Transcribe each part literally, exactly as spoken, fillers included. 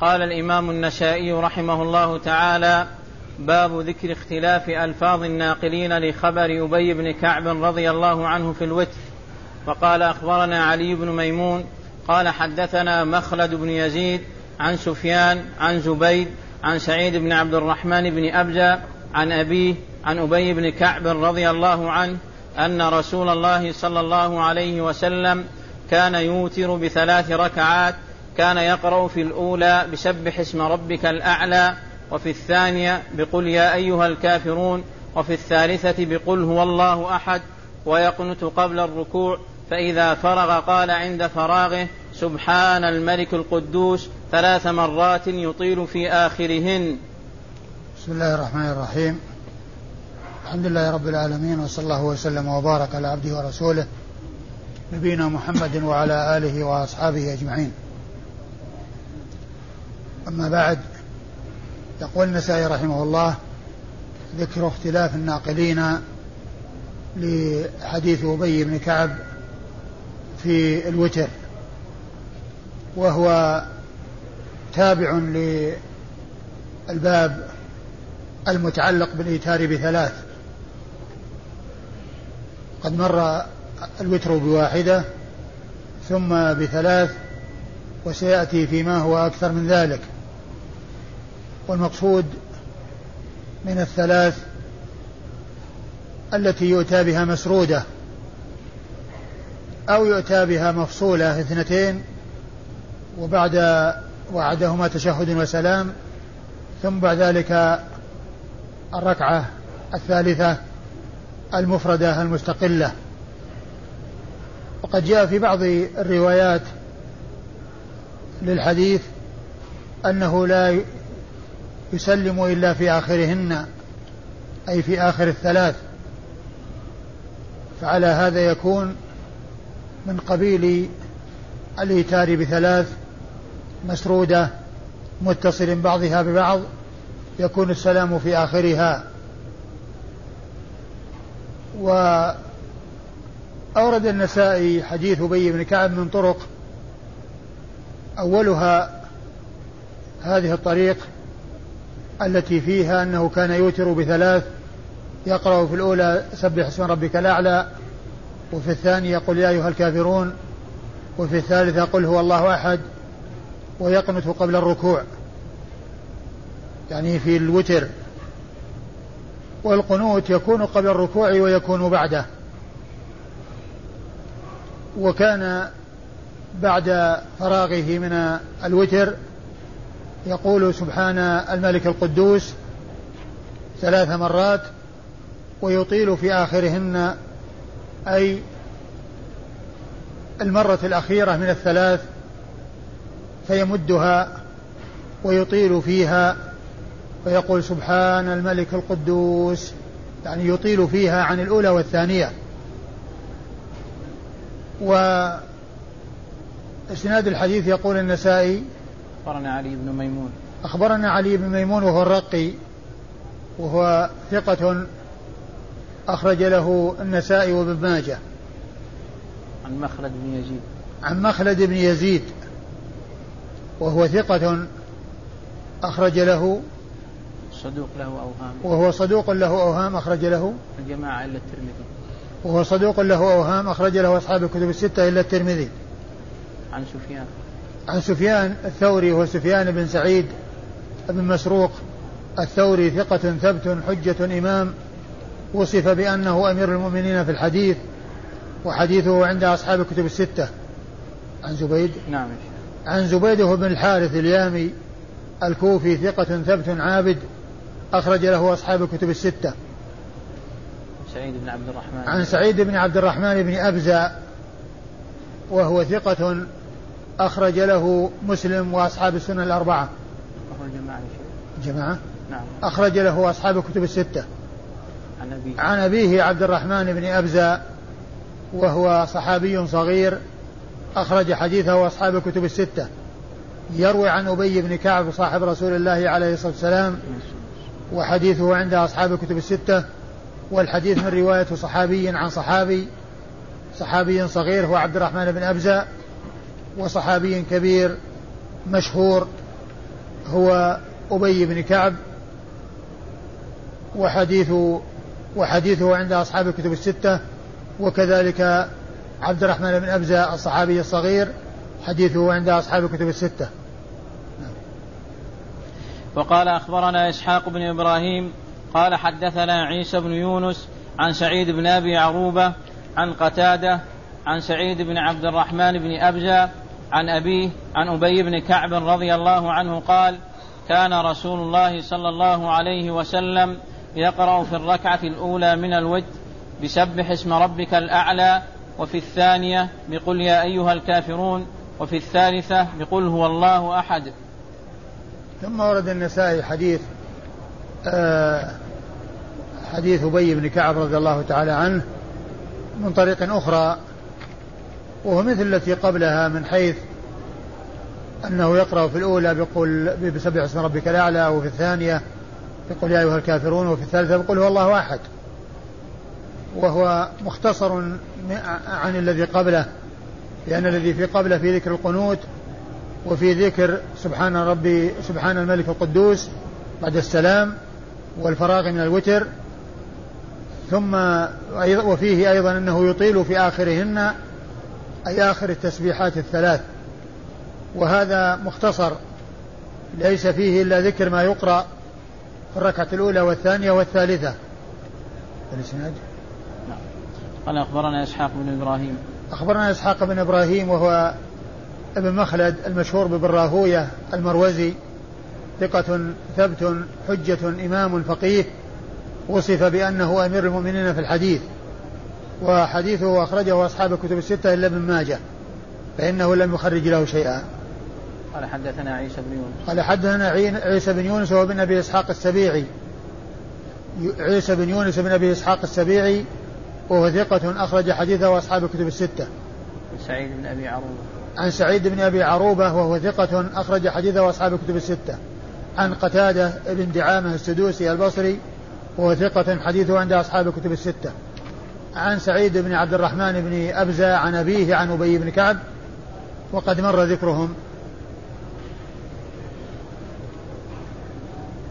قال الإمام النسائي رحمه الله تعالى: باب ذكر اختلاف ألفاظ الناقلين لخبر أبي بن كعب رضي الله عنه في الوتر. وقال: أخبرنا علي بن ميمون قال حدثنا مخلد بن يزيد عن سفيان عن زبيد عن سعيد بن عبد الرحمن بن أبجى عن أبيه عن أبي بن كعب رضي الله عنه أن رسول الله صلى الله عليه وسلم كان يوتر بثلاث ركعات، كان يقرأ في الأولى بسبح اسم ربك الأعلى، وفي الثانية بقل يا أيها الكافرون، وفي الثالثة بقل هو الله أحد، ويقنت قبل الركوع، فإذا فرغ قال عند فراغه سبحان الملك القدوس ثلاث مرات يطيل في آخرهن. بسم الله الرحمن الرحيم، الحمد لله رب العالمين، وصلى الله وسلم وبارك على عبده ورسوله نبينا محمد وعلى آله وأصحابه أجمعين. أما بعد، يقول النسائي رحمه الله: ذكر اختلاف الناقلين لحديث أبي بن كعب في الوتر، وهو تابع للباب المتعلق بالإيتار بثلاث. قد مر الوتر بواحدة ثم بثلاث، وسيأتي فيما هو أكثر من ذلك. والمقصود من الثلاث التي يؤتى بها مسرودة أو يؤتى بها مفصولة، اثنتين وبعد وعدهما تشهد وسلام، ثم بعد ذلك الركعة الثالثة المفردة المستقلة. وقد جاء في بعض الروايات للحديث أنه لا يسلم إلا في آخرهن، أي في آخر الثلاث، فعلى هذا يكون من قبيل الإيتار بثلاث مسرودة متصل بعضها ببعض، يكون السلام في آخرها. وأورد النسائي حديث أبي بن كعب من طرق، أولها هذه الطريق التي فيها أنه كان يوتر بثلاث، يقرأ في الأولى سبح اسم ربك الأعلى، وفي الثانية قل يا أيها الكافرون، وفي الثالثة قل هو الله أحد، ويقنته قبل الركوع، يعني في الوتر. والقنوت يكون قبل الركوع ويكون بعده. وكان بعد فراغه من الوتر يقول سبحان الملك القدوس ثلاث مرات، ويطيل في آخرهن، أي المرة الأخيرة من الثلاث فيمدها ويطيل فيها، ويقول سبحان الملك القدوس، يعني يطيل فيها عن الأولى والثانية. وإسناد الحديث يقول النسائي: أخبرنا علي بن ميمون أخبرنا علي بن ميمون وهو الرقي، وهو ثقة أخرج له النسائي وابن ماجه. عن مخلد بن يزيد عن مخلد بن يزيد وهو ثقة أخرج له صدوق له أوهام وهو صدوق له أوهام أخرج له الجماعة إلا الترمذي وهو صدوق له أوهام أخرج له أصحاب الكتب الستة إلا الترمذي. عن سفيان عن سفيان الثوري، هو سفيان بن سعيد بن مسروق الثوري، ثقة ثبت حجة إمام، وصف بأنه أمير المؤمنين في الحديث، وحديثه عند أصحاب الكتب الستة. عن زبيد نعم عن زبيد هو بن الحارث اليامي الكوفي، ثقة ثبت عابد أخرج له أصحاب الكتب الستة. سعيد بن عبد الرحمن عن سعيد بن عبد الرحمن بن أبزى، وهو ثقة أخرج له مسلم وأصحاب السنة الأربعة جماعة نعم. أخرج له أصحاب الكتب الستة. عن أبيه عن أبيه عبد الرحمن بن أبزى، وهو صحابي صغير أخرج حديثه أصحاب الكتب الستة، يروي عن أبي بن كعب صاحب رسول الله عليه الصلاة والسلام، وحديثه عند أصحاب الكتب الستة. والحديث من رواية صحابي عن صحابي، صحابي صغير هو عبد الرحمن بن أبزى، وصحابي كبير مشهور هو أبي بن كعب، وحديثه وحديثه عند أصحاب الكتب الستة، وكذلك عبد الرحمن بن أبجى الصحابي الصغير حديثه عند أصحاب الكتب الستة. وقال أخبرنا إسحاق بن إبراهيم قال حدثنا عيسى بن يونس عن سعيد بن أبي عروبة عن قتادة عن سعيد بن عبد الرحمن بن أبجى عن أبيه عن أبي بن كعب رضي الله عنه قال: كان رسول الله صلى الله عليه وسلم يقرأ في الركعة الأولى من الوتر بسبح اسم ربك الأعلى، وفي الثانية بقل يا أيها الكافرون، وفي الثالثة بقل هو الله أحد. ثم ورد النسائي حديث آه حديث أبي بن كعب رضي الله تعالى عنه من طريق أخرى، وهو مثل التي قبلها من حيث أنه يقرأ في الأولى بقول بسبح اسم ربك الأعلى، وفي الثانية بقول يا أيها الكافرون، وفي الثالثة بقول هو الله أحد، وهو مختصر عن الذي قبله، لأن الذي في قبله في ذكر القنوت وفي ذكر سبحان ربي سبحان الملك القدوس بعد السلام والفراغ من الوتر، ثم وفيه أيضا أنه يطيل في آخرهن أي آخر التسبيحات الثلاث، وهذا مختصر ليس فيه إلا ذكر ما يقرأ في الركعة الأولى والثانية والثالثة. قال أخبرنا إسحاق بن إبراهيم أخبرنا إسحاق بن إبراهيم وهو ابن مخلد المشهور بابن راهوية المروزي، ثقة ثبت حجة إمام فقيه، وصف بأنه أمير المؤمنين في الحديث، وحديثه أخرجه أصحاب الكتب الستة إلا ابن ماجه فإنه لم يخرج له شيئا. قال حدثنا عيسى بن يونس قال حدثنا عيسى بن يونس وهو ابن أبي إسحاق السبيعي عيسى بن يونس بن أبي إسحاق السبيعي وهو ثقة أخرج حديثه أصحاب الكتب الستة. سعيد بن أبي عروبة عن سعيد بن أبي عروبة وهو ثقة أخرج حديثه أصحاب الكتب الستة. عن قتادة بن دعامة السدوسي البصري وهو ثقة حديثه عند أصحاب الكتب الستة. عن سعيد بن عبد الرحمن بن أبزى عن أبيه عن أبي بن كعب وقد مر ذكرهم.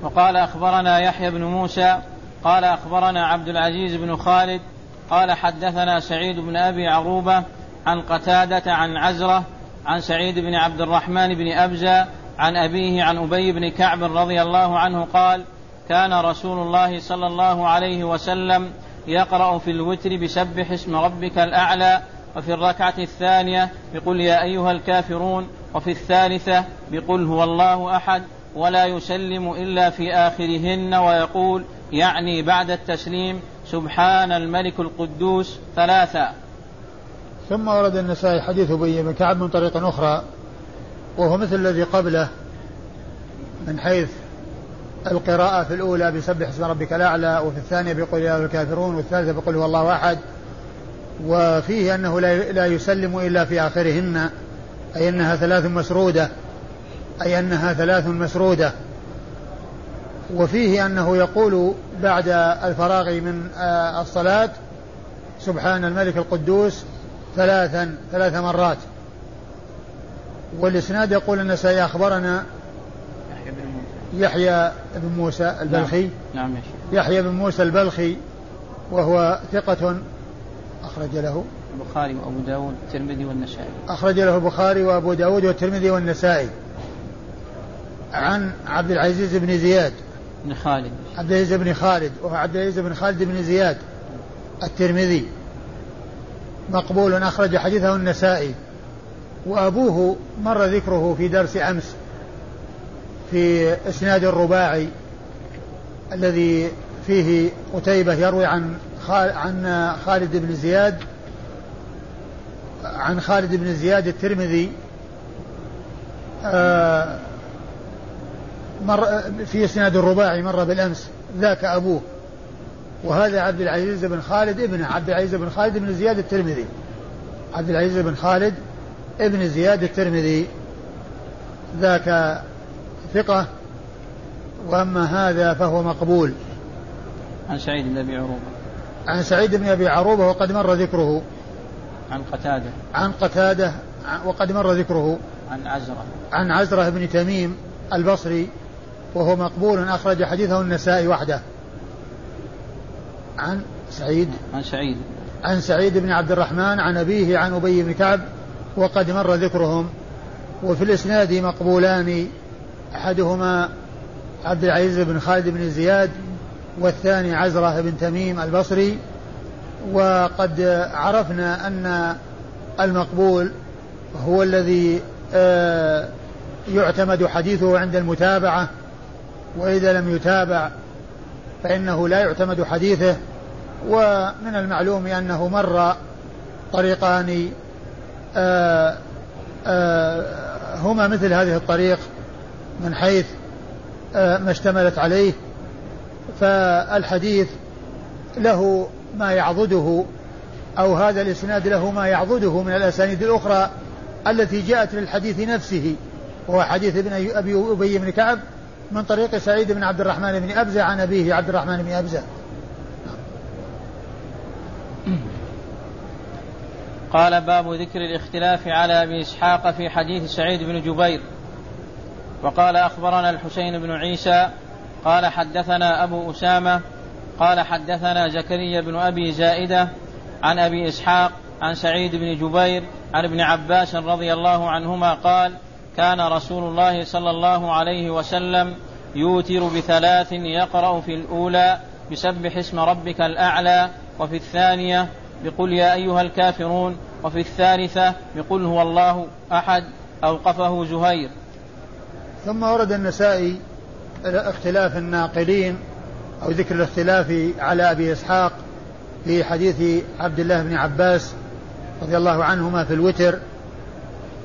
وقال أخبرنا يحيى بن موسى قال أخبرنا عبد العزيز بن خالد قال حدثنا سعيد بن أبي عروبة عن قتادة عن عزرة عن سعيد بن عبد الرحمن بن أبجى عن أبيه عن أبي بن كعب رضي الله عنه قال: كان رسول الله صلى الله عليه وسلم يقرأ في الوتر بسبح اسم ربك الأعلى، وفي الركعة الثانية بقل يا أيها الكافرون، وفي الثالثة بقل هو الله أحد، ولا يسلم إلا في آخرهن ويقول يعني بعد التسليم سبحان الملك القدوس ثلاثة. ثم ورد النسائي حديث أبي بن كعب من طريق أخرى وهو مثل الذي قبله من حيث القراءة في الأولى بسبح اسم ربك الأعلى، وفي الثانية بقول يا أيها الكافرون، والثالثة بقول هو الله أحد، وفيه أنه لا يسلم إلا في آخرهن أي أنها ثلاث مسرودة أي أنها ثلاث مسرودة وفيه أنه يقول بعد الفراغ من الصلاة سبحان الملك القدوس ثلاثا ثلاث مرات. والإسناد يقول أن سيخبرنا يحيى بن موسى البلخي نعم. نعم. يحيى بن موسى البلخي وهو ثقة أخرج له البخاري وأبو داود والترمذي والنسائي أخرج له البخاري وأبو داود والترمذي والنسائي. عن عبد العزيز بن زياد بن خالد عبد العزيز بن خالد وهو عبد العزيز بن خالد بن زياد الترمذي مقبول أخرج حديثه النسائي، وأبوه مر ذكره في درس أمس في إسناد الرباعي الذي فيه قتيبة يروي عن عن خالد بن زياد عن خالد بن زياد الترمذي مر في إسناد الرباعي مر بالأمس ذاك أبوه، وهذا عبد العزيز بن خالد ابن عبد العزيز بن خالد بن زياد الترمذي عبد العزيز بن خالد ابن زياد الترمذي ذاك ثقة، وأما هذا فهو مقبول. عن سعيد بن أبي عروبة عن سعيد بن أبي عروبة وقد مر ذكره. عن قتادة عن قتادة وقد مر ذكره. عن عزرة عن عزرة بن تميم البصري وهو مقبول أخرج حديثه النسائي وحده. عن سعيد عن سعيد عن سعيد بن عبد الرحمن عن أبيه عن أبي بن كعب وقد مر ذكرهم. وفي الإسناد مقبولان أحدهما عبد العزيز بن خالد بن زياد والثاني عزرة بن تميم البصري. وقد عرفنا أن المقبول هو الذي يعتمد حديثه عند المتابعة، وإذا لم يتابع فإنه لا يعتمد حديثه. ومن المعلوم أنه مر طريقان هما مثل هذه الطريق من حيث ما اشتملت عليه، فالحديث له ما يعضده، أو هذا الإسناد له ما يعضده من الأسانيد الأخرى التي جاءت للحديث نفسه، وهو حديث ابن أبي أبي بن كعب من طريق سعيد بن عبد الرحمن بن أبجى عن أبيه عبد الرحمن بن أبجى. قال: باب ذكر الاختلاف على أبي إسحاق في حديث سعيد بن جبير. وقال: أخبرنا الحسين بن عيسى قال حدثنا أبو أسامة قال حدثنا زكريا بن أبي زائدة عن أبي إسحاق عن سعيد بن جبير عن ابن عباس رضي الله عنهما قال: كان رسول الله صلى الله عليه وسلم يوتر بثلاث يقرأ في الأولى يسبح اسم ربك الأعلى، وفي الثانية بقل يا أيها الكافرون، وفي الثالثة بقل هو الله أحد. أوقفه زهير. ثم ورد النسائي اختلاف الناقلين أو ذكر الاختلاف على أبي إسحاق في حديث عبد الله بن عباس رضي الله عنهما في الوتر،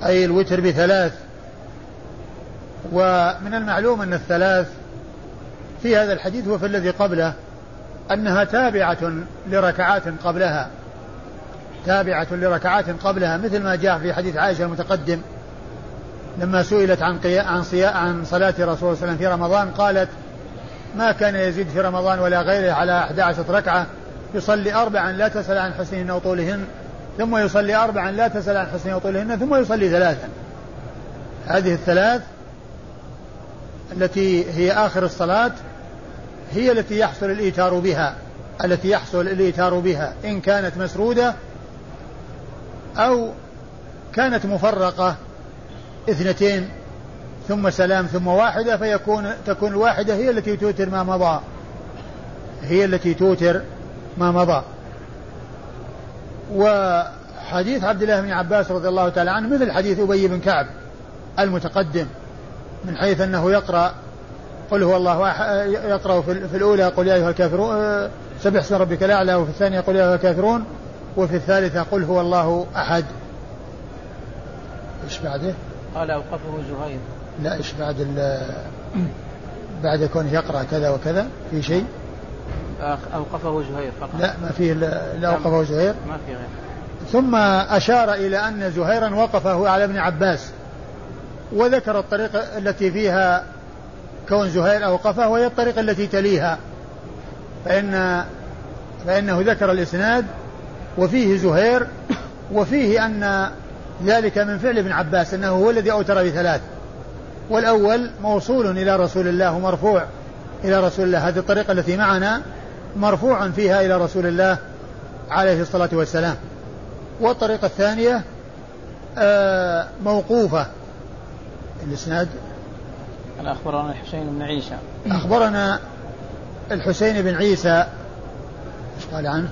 أي الوتر بثلاث. ومن المعلوم أن الثلاث في هذا الحديث وفي الذي قبله أنها تابعة لركعات قبلها تابعة لركعات قبلها مثل ما جاء في حديث عائشة المتقدم لما سئلت عن عن عن صلاة رسول الله صلى الله عليه وسلم في رمضان، قالت: ما كان يزيد في رمضان ولا غيره على إحدى عشرة ركعة، يصلي أربعا لا تسأل عن حسنهن وطولهن، ثم يصلي أربعا لا تسأل عن حسنهن وطولهن، ثم يصلي ثلاثا. هذه الثلاث التي هي آخر الصلاة هي التي يحصل الإيتار بها التي يحصل الإيتار بها إن كانت مسرودة أو كانت مفرقة اثنتين ثم سلام ثم واحدة، فيكون تكون الواحدة هي التي توتر ما مضى هي التي توتر ما مضى. وحديث عبد الله بن عباس رضي الله تعالى عنه مثل حديث أبي بن كعب المتقدم من حيث أنه يقرأ قل هو الله أحد، يقرأ في الأولى قل يا أيها الكافرون، سبح اسم ربك الأعلى، وفي الثانية قل يا أيها الكافرون، وفي الثالثة قل هو الله أحد. إيش بعده؟ قال: أوقفه زهير. لا، إيش بعد ال بعد كونه يقرأ كذا وكذا في شيء؟ أوقفه زهير فقط. لا، ما فيه. لا، أوقفه زهير ما في غير. ثم أشار إلى أن زهيرا وقفه على ابن عباس، وذكر الطريقة التي فيها كون زهير أوقفه، وهي الطريقة التي تليها، فإن فإنه ذكر الإسناد وفيه زهير، وفيه أن ذلك من فعل ابن عباس أنه هو الذي أوتر بثلاث، والأول موصول إلى رسول الله ومرفوع إلى رسول الله. هذه الطريقة التي معنا مرفوع فيها إلى رسول الله عليه الصلاة والسلام، والطريقة الثانية موقوفة. الإسناد: أخبرنا الحسين بن عيسى أخبرنا الحسين بن عيسى إيش قال عنه؟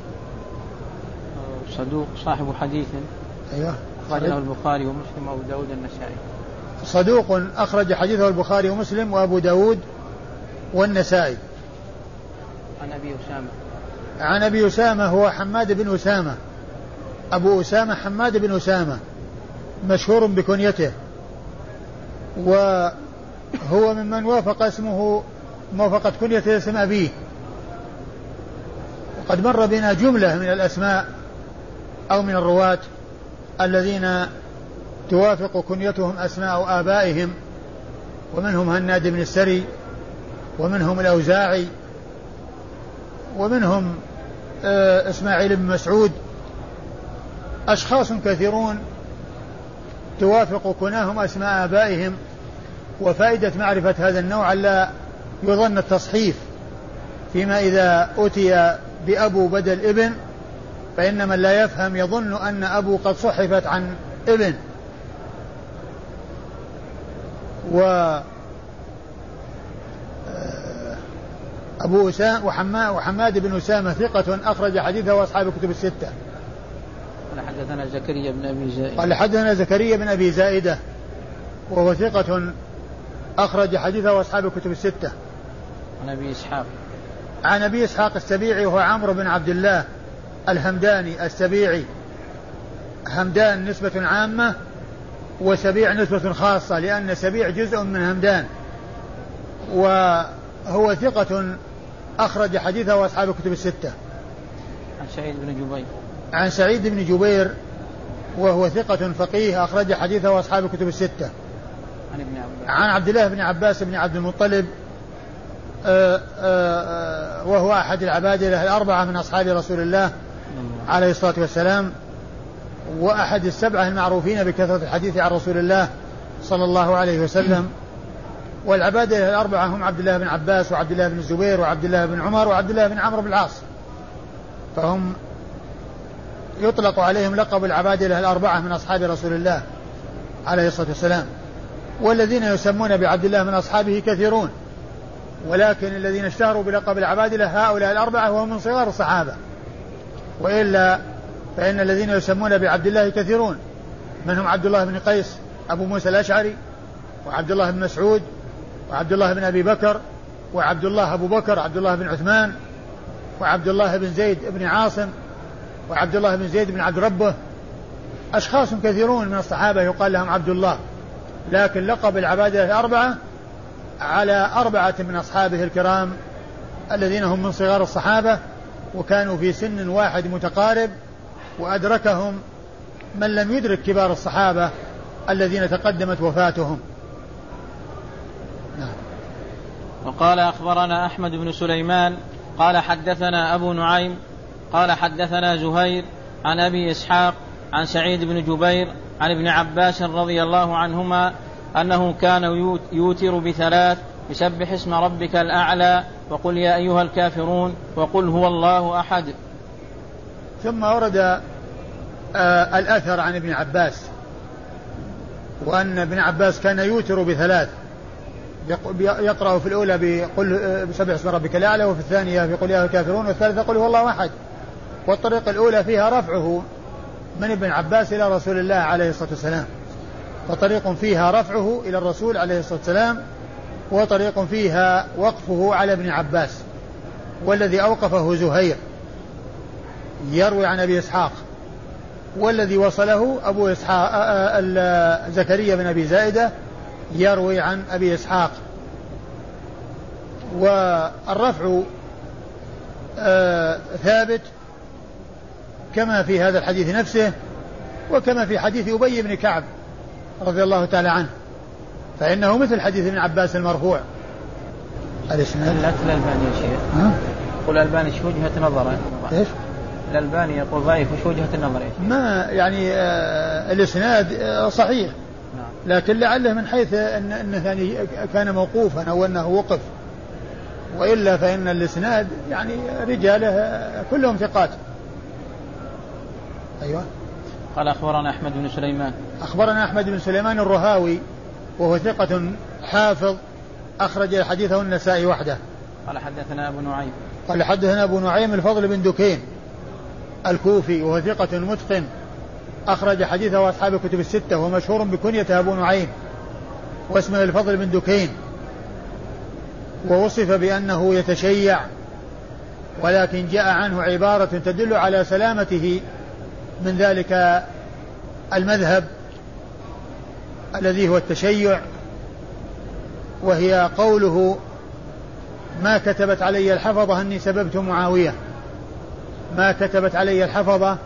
صدوق صاحب حديث. أيوه، أخرجه البخاري ومسلم وأبو داود النسائي. صدوق أخرج حديثه البخاري ومسلم وأبو داود والنسائي. عن أبي أسامة عن أبي أسامة هو حماد بن أسامة، أبو أسامة حماد بن أسامة مشهور بكنيته، وهو ممن وافق اسمه موافقة كنيته اسم أبيه. وقد مر بنا جملة من الأسماء أو من الرواة الذين توافق كنيتهم أسماء آبائهم، ومنهم هناد بن السري، ومنهم الأوزاعي، ومنهم إسماعيل بن مسعود، أشخاص كثيرون توافق كناهم أسماء آبائهم، وفائدة معرفة هذا النوع ألا يظن التصحيف فيما إذا أتي بأبو بدل ابن، فإن من لا يفهم يظن أن أبو قد صحفت عن ابن. و أبو أسامة وحما وحماد بن أسامة ثقة أخرج حديثه وأصحاب الكتب الستة. قال حدثنا زكريا بن أبي زائدة. قال حدثنا زكريا بن أبي زائدة وهو ثقة أخرج حديثه وأصحاب الكتب الستة. عن أبي إسحاق. عن أبي إسحاق السبيعي وهو عمرو بن عبد الله الهمداني السبيعي. همدان نسبة عامة وسبيع نسبة خاصة، لأن سبيع جزء من همدان، وهو ثقة أخرج حديثه وأصحاب الكتب الستة. عن سعيد بن جبير. عن سعيد بن جبير وهو ثقة فقيه أخرج حديثه وأصحاب الكتب الستة. عن ابن عباس. عن عبد الله بن عباس بن عبد المطلب آآ آآ وهو أحد العبادلة الأربعة من أصحاب رسول الله عليه الصلاة والسلام، وأحد السبعة المعروفين بكثرة الحديث عن رسول الله صلى الله عليه وسلم. والعبادلة الأربعة هم عبد الله بن عباس وعبد الله بن الزبير وعبد الله بن عمر وعبد الله بن عمرو بن العاص، فهم يطلق عليهم لقب العبادلة الأربعة من أصحاب رسول الله عليه الصلاة والسلام. والذين يسمون بعبد الله من أصحابه كثيرون، ولكن الذين اشتهروا بلقب العبادلة هؤلاء الأربعة وهم من صغار الصحابة، وإلا فإن الذين يسمون بعبد الله كثيرون، منهم عبد الله بن قيس أبو موسى الأشعري، وعبد الله بن مسعود، وعبد الله بن أبي بكر، وعبد الله أبو بكر، عبد الله بن عثمان، وعبد الله بن زيد بن عاصم، وعبد الله بن زيد بن عبد ربه. أشخاص كثيرون من الصحابة يقال لهم عبد الله، لكن لقب العبادلة الأربعة على أربعة من أصحابه الكرام الذين هم من صغار الصحابة، وكانوا في سن واحد متقارب، وأدركهم من لم يدرك كبار الصحابة الذين تقدمت وفاتهم. وقال أخبرنا أحمد بن سليمان قال حدثنا أبو نعيم قال حدثنا زهير عن أبي إسحاق عن سعيد بن جبير عن ابن عباس رضي الله عنهما أنه كان يوتر بثلاث: يسبح اسم ربك الأعلى، وقل يا أيها الكافرون، وقل هو الله أحد. ثم ورد آه الأثر عن ابن عباس، وأن ابن عباس كان يوتر بثلاث، يقرأ في الأولى بقل بسبح اسم ربك الأعلى، وفي الثانية بقل يا أيها الكافرون، والثالثة قل هو الله أحد. والطريقة الأولى فيها رفعه من ابن عباس إلى رسول الله عليه الصلاة والسلام، وطريق فيها رفعه إلى الرسول عليه الصلاة والسلام، وطريق فيها وقفه على ابن عباس، والذي أوقفه زهير يروي عن أبي إسحاق، والذي وصله أبو إسحاق زكريا بن أبي زائدة يروي عن أبي إسحاق. والرفع ثابت كما في هذا الحديث نفسه، وكما في حديث أبي بن كعب رضي الله تعالى عنه، فإنه مثل حديث ابن عباس المرفوع. الإسناد الألباني يا شيخ يقول الألباني شو وجهة نظره؟ إيش؟ الألباني يقول ضعيف، وش وجهة نظره؟ ما يعني آه الإسناد آه صحيح، لكن لعله من حيث أن أنه يعني كان موقوفا أو أنه وقف، وإلا فإن الإسناد يعني رجاله كلهم ثقات. أيوة. قال أخبرنا أحمد بن سليمان. أخبرنا أحمد بن سليمان الرهاوي وهو ثقة حافظ أخرج حديثه النسائي وحده. قال حدثنا أبو نعيم. قال حدثنا أبو نعيم الفضل بن دكين الكوفي وهو ثقة متقن أخرج حديثه وأصحاب الكتب الستة، ومشهور بكنية أبو نعيم واسمه الفضل بن دكين، ووصف بأنه يتشيع، ولكن جاء عنه عبارة تدل على سلامته من ذلك المذهب الذي هو التشيع، وهي قوله: ما كتبت علي الحفظة أني سببت معاوية، ما كتبت علي الحفظة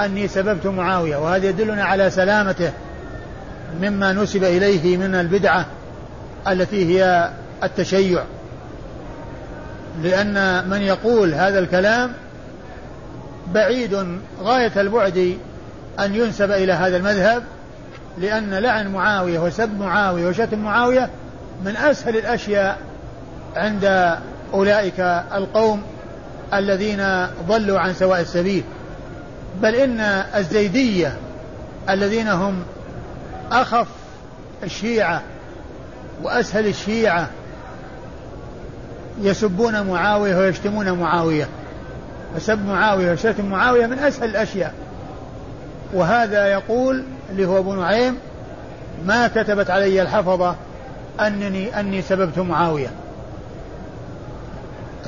أني سببت معاوية. وهذا يدلنا على سلامته مما نسب إليه من البدعة التي هي التشيع، لأن من يقول هذا الكلام بعيد غاية البعد أن ينسب إلى هذا المذهب، لأن لعن معاوية وسب معاوية وشتم معاوية من أسهل الأشياء عند أولئك القوم الذين ضلوا عن سواء السبيل. بل إن الزيدية الذين هم أخف الشيعة وأسهل الشيعة يسبون معاوية ويشتمون معاوية، فسب معاوية وشتم معاوية من أسهل الأشياء. وهذا يقول اللي هو أبو نعيم: ما كتبت علي الحفظة أنني أني سببت معاوية.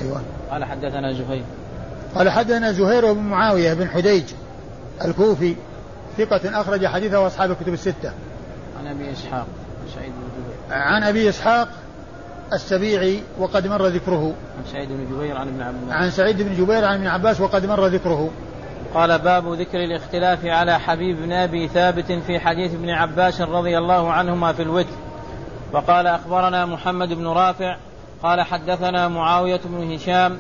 أيوة. قال حدثنا زهير قال حدثنا زهير بن معاوية بن حديج الكوفي ثقة أخرج حديثه وأصحاب الكتب الستة. عن أبي إسحاق سعيد بن جبير عن أبي إسحاق السبيعي وقد مر ذكره. عن سعيد بن جبير عن ابن عباس عن سعيد بن جبير عن ابن عباس وقد مر ذكره. قال: باب ذكر الاختلاف على حبيب بن أبي ثابت في حديث ابن عباس رضي الله عنهما في الوتر. وقال: أخبرنا محمد بن رافع قال حدثنا معاوية بن هشام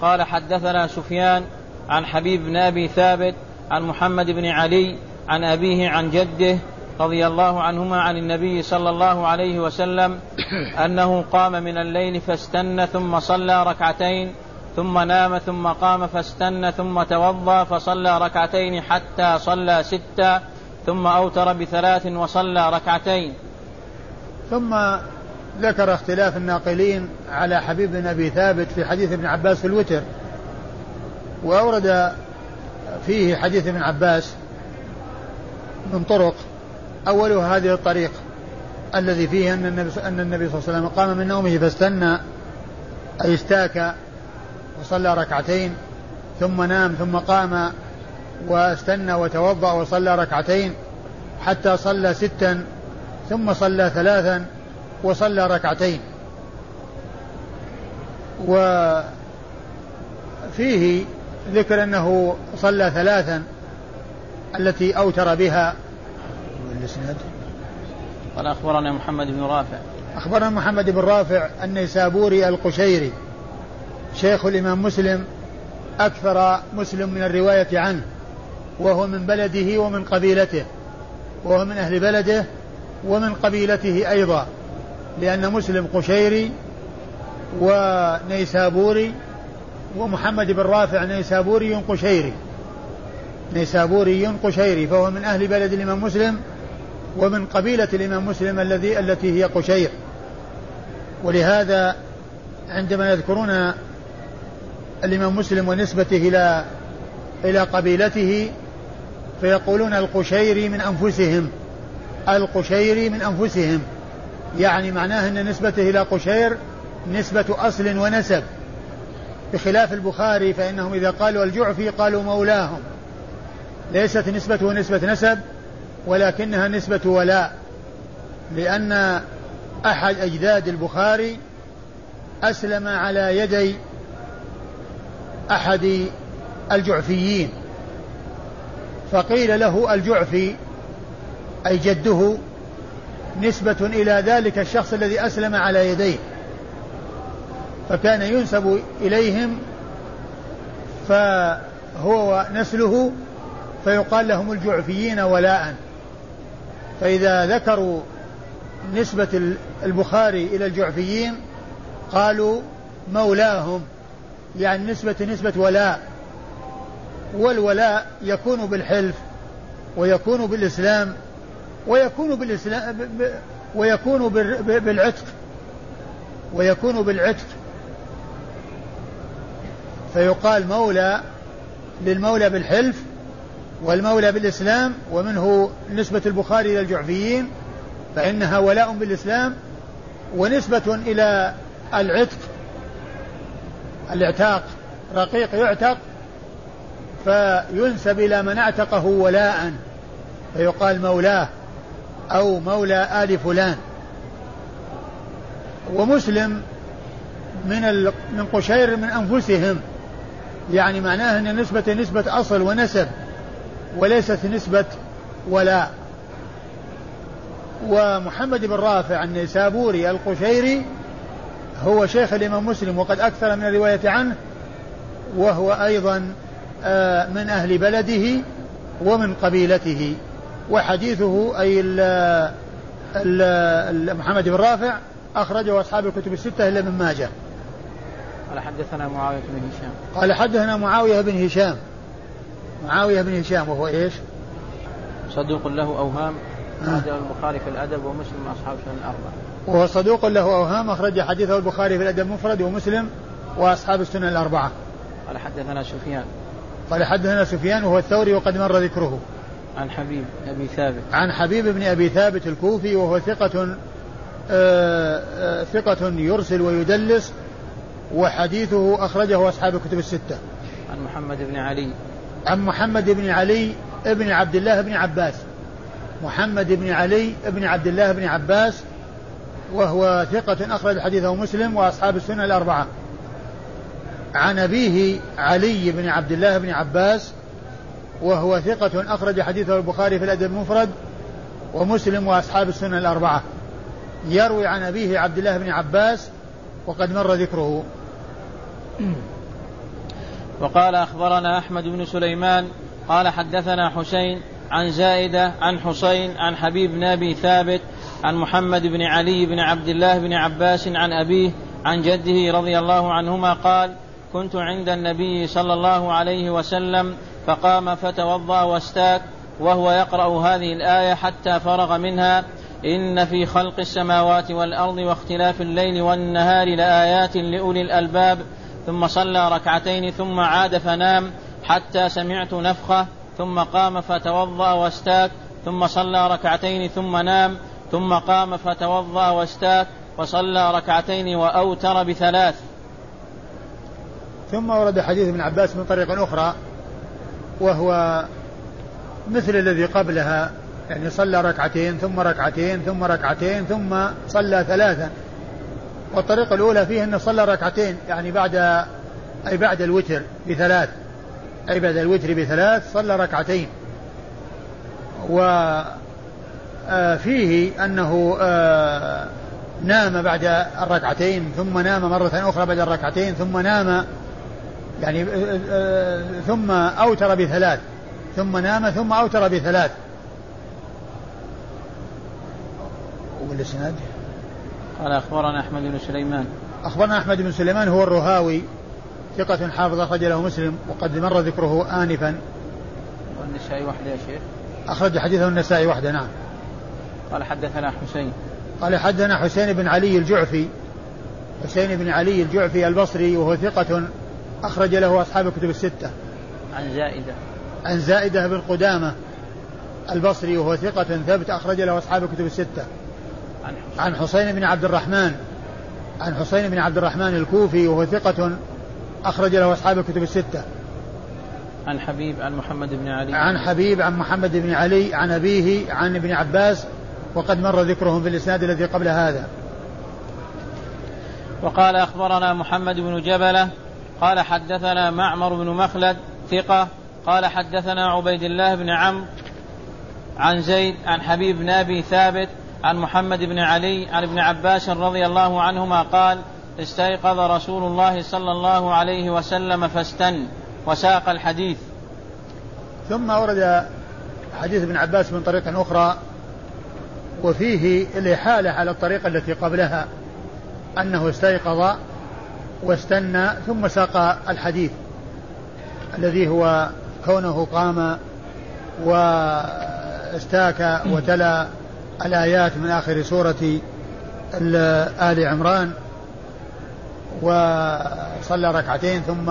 قال حدثنا سفيان عن حبيب بن أبي ثابت عن محمد بن علي عن أبيه عن جده رضي الله عنهما عن النبي صلى الله عليه وسلم أنه قام من الليل فاستنى ثم صلى ركعتين ثم نام ثم قام فاستنى ثم توضأ فصلى ركعتين حتى صلى ستا ثم أوتر بثلاث وصلى ركعتين. ثم ذكر اختلاف الناقلين على حبيب بن أبي ثابت في حديث ابن عباس في الوتر، وأورد فيه حديث ابن عباس من طرق. أولها هذه الطريق الذي فيه أن النبي صلى الله عليه وسلم قام من نومه فاستنى أي استاك وصلى ركعتين ثم نام ثم قام واستنى وتوضأ وصلى ركعتين حتى صلى ستا ثم صلى ثلاثا وصلى ركعتين. وفيه ذكر أنه صلى ثلاثا التي أوتر بها. قال: أخبرنا محمد بن رافع أخبرنا محمد بن رافع النيسابوري القشيري شيخ الإمام مسلم، أكثر مسلم من الرواية عنه، وهو من بلده ومن قبيلته، وهو من أهل بلده ومن قبيلته أيضا، لأن مسلم قشيري ونيسابوري، ومحمد بن رافع نيسابوري قشيري نيسابوري قشيري فهو من أهل بلد الإمام مسلم ومن قبيلة الإمام مسلم الذي التي هي قشير. ولهذا عندما يذكرون الإمام مسلم ونسبته إلى إلى قبيلته فيقولون القشيري من أنفسهم القشيري من أنفسهم يعني معناه أن نسبته إلى قشير نسبة أصل ونسب، بخلاف البخاري فإنهم إذا قالوا الجعفي قالوا مولاهم، ليست نسبته نسبة نسب ولكنها نسبة ولاء، لأن أحد أجداد البخاري أسلم على يدي أحد الجعفيين، فقيل له الجعفي أي جده نسبة إلى ذلك الشخص الذي أسلم على يديه، فكان ينسب إليهم فهو نسله فيقال لهم الجعفيين ولاءً. فإذا ذكروا نسبة البخاري إلى الجعفيين قالوا مولاهم يعني نسبة نسبة ولاء، والولاء يكون بالحلف ويكون بالإسلام ويكون بالإسلام ويكون بالعتق ويكون بالعتق فيقال مولى للمولى بالحلف والمولى بالإسلام، ومنه نسبة البخاري إلى الجعفيين فإنها ولاء بالإسلام، ونسبة إلى العتق الاعتاق رقيق يعتق فينسب إلى من اعتقه ولاء فيقال مولاه أو مولى آل فلان. ومسلم من من قشير من أنفسهم يعني معناه أن نسبة نسبة أصل ونسب وليست نسبة ولاء. ومحمد بن رافع النيسابوري القشيري هو شيخ الإمام مسلم وقد أكثر من الرواية عنه، وهو أيضا من أهل بلده ومن قبيلته، وحديثه أي ال ال محمد بن رافع أخرجه أصحاب الكتب الستة إلا من ماجه. قال حدثنا معاوية بن هشام. قال حدثنا معاوية بن هشام. معاوية بن هشام وهو إيش؟ صدوق له أوهام. أخرجه أه؟ البخاري في الأدب ومسلم وأصحاب السنن الأربعة. وهو صدوق له أوهام أخرج حديثه البخاري في الأدب المفرد ومسلم وأصحاب السنن الأربعة. قال حدثنا سفيان. قال حدثنا سفيان وهو الثوري وقد مر ذكره. عن حبيب بن أبي ثابت. عن حبيب بن أبي ثابت الكوفي وهو ثقة آآ آآ ثقة يرسل ويدلس وحديثه أخرجه أصحاب الكتب الستة. عن محمد بن علي. عن محمد بن علي ابن عبد الله بن عباس. محمد بن علي ابن عبد الله بن عباس وهو ثقة أخرج حديثه مسلم وأصحاب السنة الأربعة. عن أبيه علي بن عبد الله بن عباس وهو ثقة أخرج حديثه البخاري في الأدب المفرد ومسلم وأصحاب السنة الأربعة. يروي عن أبيه عبد الله بن عباس وقد مر ذكره. وقال أخبرنا أحمد بن سليمان قال حدثنا حسين عن زائدة عن حسين عن حبيب بن أبي ثابت عن محمد بن علي بن عبد الله بن عباس عن أبيه عن جده رضي الله عنهما قال: كنت عند النبي صلى الله عليه وسلم فقام فتوضأ واستاك وهو يقرأ هذه الآية حتى فرغ منها: إن في خلق السماوات والأرض واختلاف الليل والنهار لآيات لأولي الألباب. ثم صلى ركعتين ثم عاد فنام حتى سمعت نفخة ثم قام فتوضأ واستاك ثم صلى ركعتين ثم نام ثم قام فتوضأ واستاك وصلى ركعتين وأوتر بثلاث. ثم ورد حديث ابن عباس من طريق أخرى وهو مثل الذي قبلها، يعني صلى ركعتين ثم ركعتين ثم ركعتين ثم صلى ثلاثا. والطريقة الأولى فيه أنه صلى ركعتين يعني بعد أي بعد الوتر بثلاث، أي بعد الوتر بثلاث صلى ركعتين. وفيه أنه نام بعد الركعتين ثم نام مرة أخرى بعد الركعتين ثم نام، يعني ثم أوتر بثلاث، ثم نام ثم أوتر بثلاث. والإسناد قال أخبرنا أحمد بن سليمان. أخبرنا أحمد بن سليمان هو الرهاوي ثقة حافظ أخرج له مسلم وقد مر ذكره آنفا. والنسائي وحده يا شيخ أخرج حديثه النسائي وحده. نعم. قال حدثنا حسين. قال حدثنا حسين بن علي الجعفي. حسين بن علي الجعفي البصري وهو ثقة أخرج له أصحاب الكتب الستة. عن زائدة. عن زائدة بن قدامة البصري وهو ثقة ثبت أخرج له أصحاب الكتب الستة. عن حسين بن عبد الرحمن. عن حسين بن عبد الرحمن الكوفي وهو ثقة أخرج له أصحاب الكتب الستة. عن حبيب عن محمد بن علي. عن حبيب عن محمد بن علي عن أبيه عن ابن عباس وقد مر ذكرهم في الإسناد الذي قبل هذا. وقال أخبرنا محمد بن جبلة قال حدثنا معمر بن مخلد ثقة قال حدثنا عبيد الله بن عمرو عن زيد عن حبيب بن أبي ثابت عن محمد بن علي عن ابن عباس رضي الله عنهما قال: استيقظ رسول الله صلى الله عليه وسلم فاستن، وساق الحديث. ثم ورد حديث ابن عباس من طريق أخرى وفيه الإحالة على الطريقة التي قبلها أنه استيقظ واستنى ثم ساق الحديث الذي هو كونه قام واستاك وتلا الآيات من آخر سورة آل عمران وصلى ركعتين ثم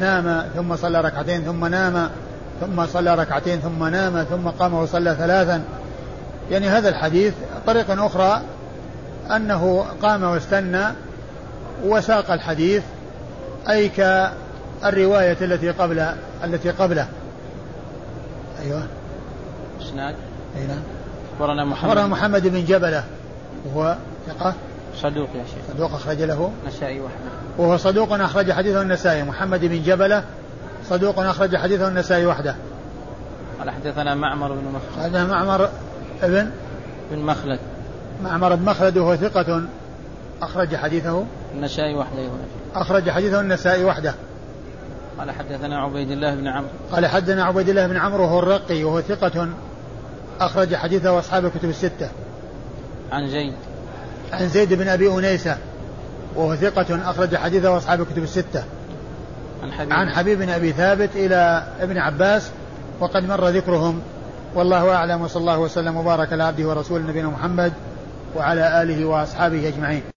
نام ثم صلى ركعتين ثم نام ثم صلى ركعتين ثم نام ثم قام وصلى ثلاثا. يعني هذا الحديث طريقا أخرى أنه قام واستنى وساق الحديث، أي كالرواية التي قبله التي قبله. أيوة. إسناد. أي نعم. أخبرنا محمد. محمد بن جبلة وهو ثقة صدوق يا شيخ. صدوق أخرج له النسائي وحده. وهو صدوق أخرج حديثه النسائي. محمد بن جبلة صدوق أخرج حديثه النسائي وحده. قال حدثنا معمر بن مخلد. هذا معمر ابن بن مخلد. معمر بن مخلد وهو ثقة أخرج حديثه النسائي وحده. أخرج حديثه النسائي وحده. قال حدثنا عبيد الله بن عمرو. قال حدثنا عبيد الله بن عمرو وهو الرقي وهو ثقة أخرج حديثه وأصحاب الكتب الستة. عن زيد. عن زيد بن أبي أنيسة وهو ثقة أخرج حديثه أصحاب الكتب الستة. عن حبيب بن أبي ثابت إلى ابن عباس وقد مر ذكرهم. والله أعلم، وصلى الله وسلم وبارك على عبده ورسوله نبينا محمد وعلى آله وأصحابه أجمعين.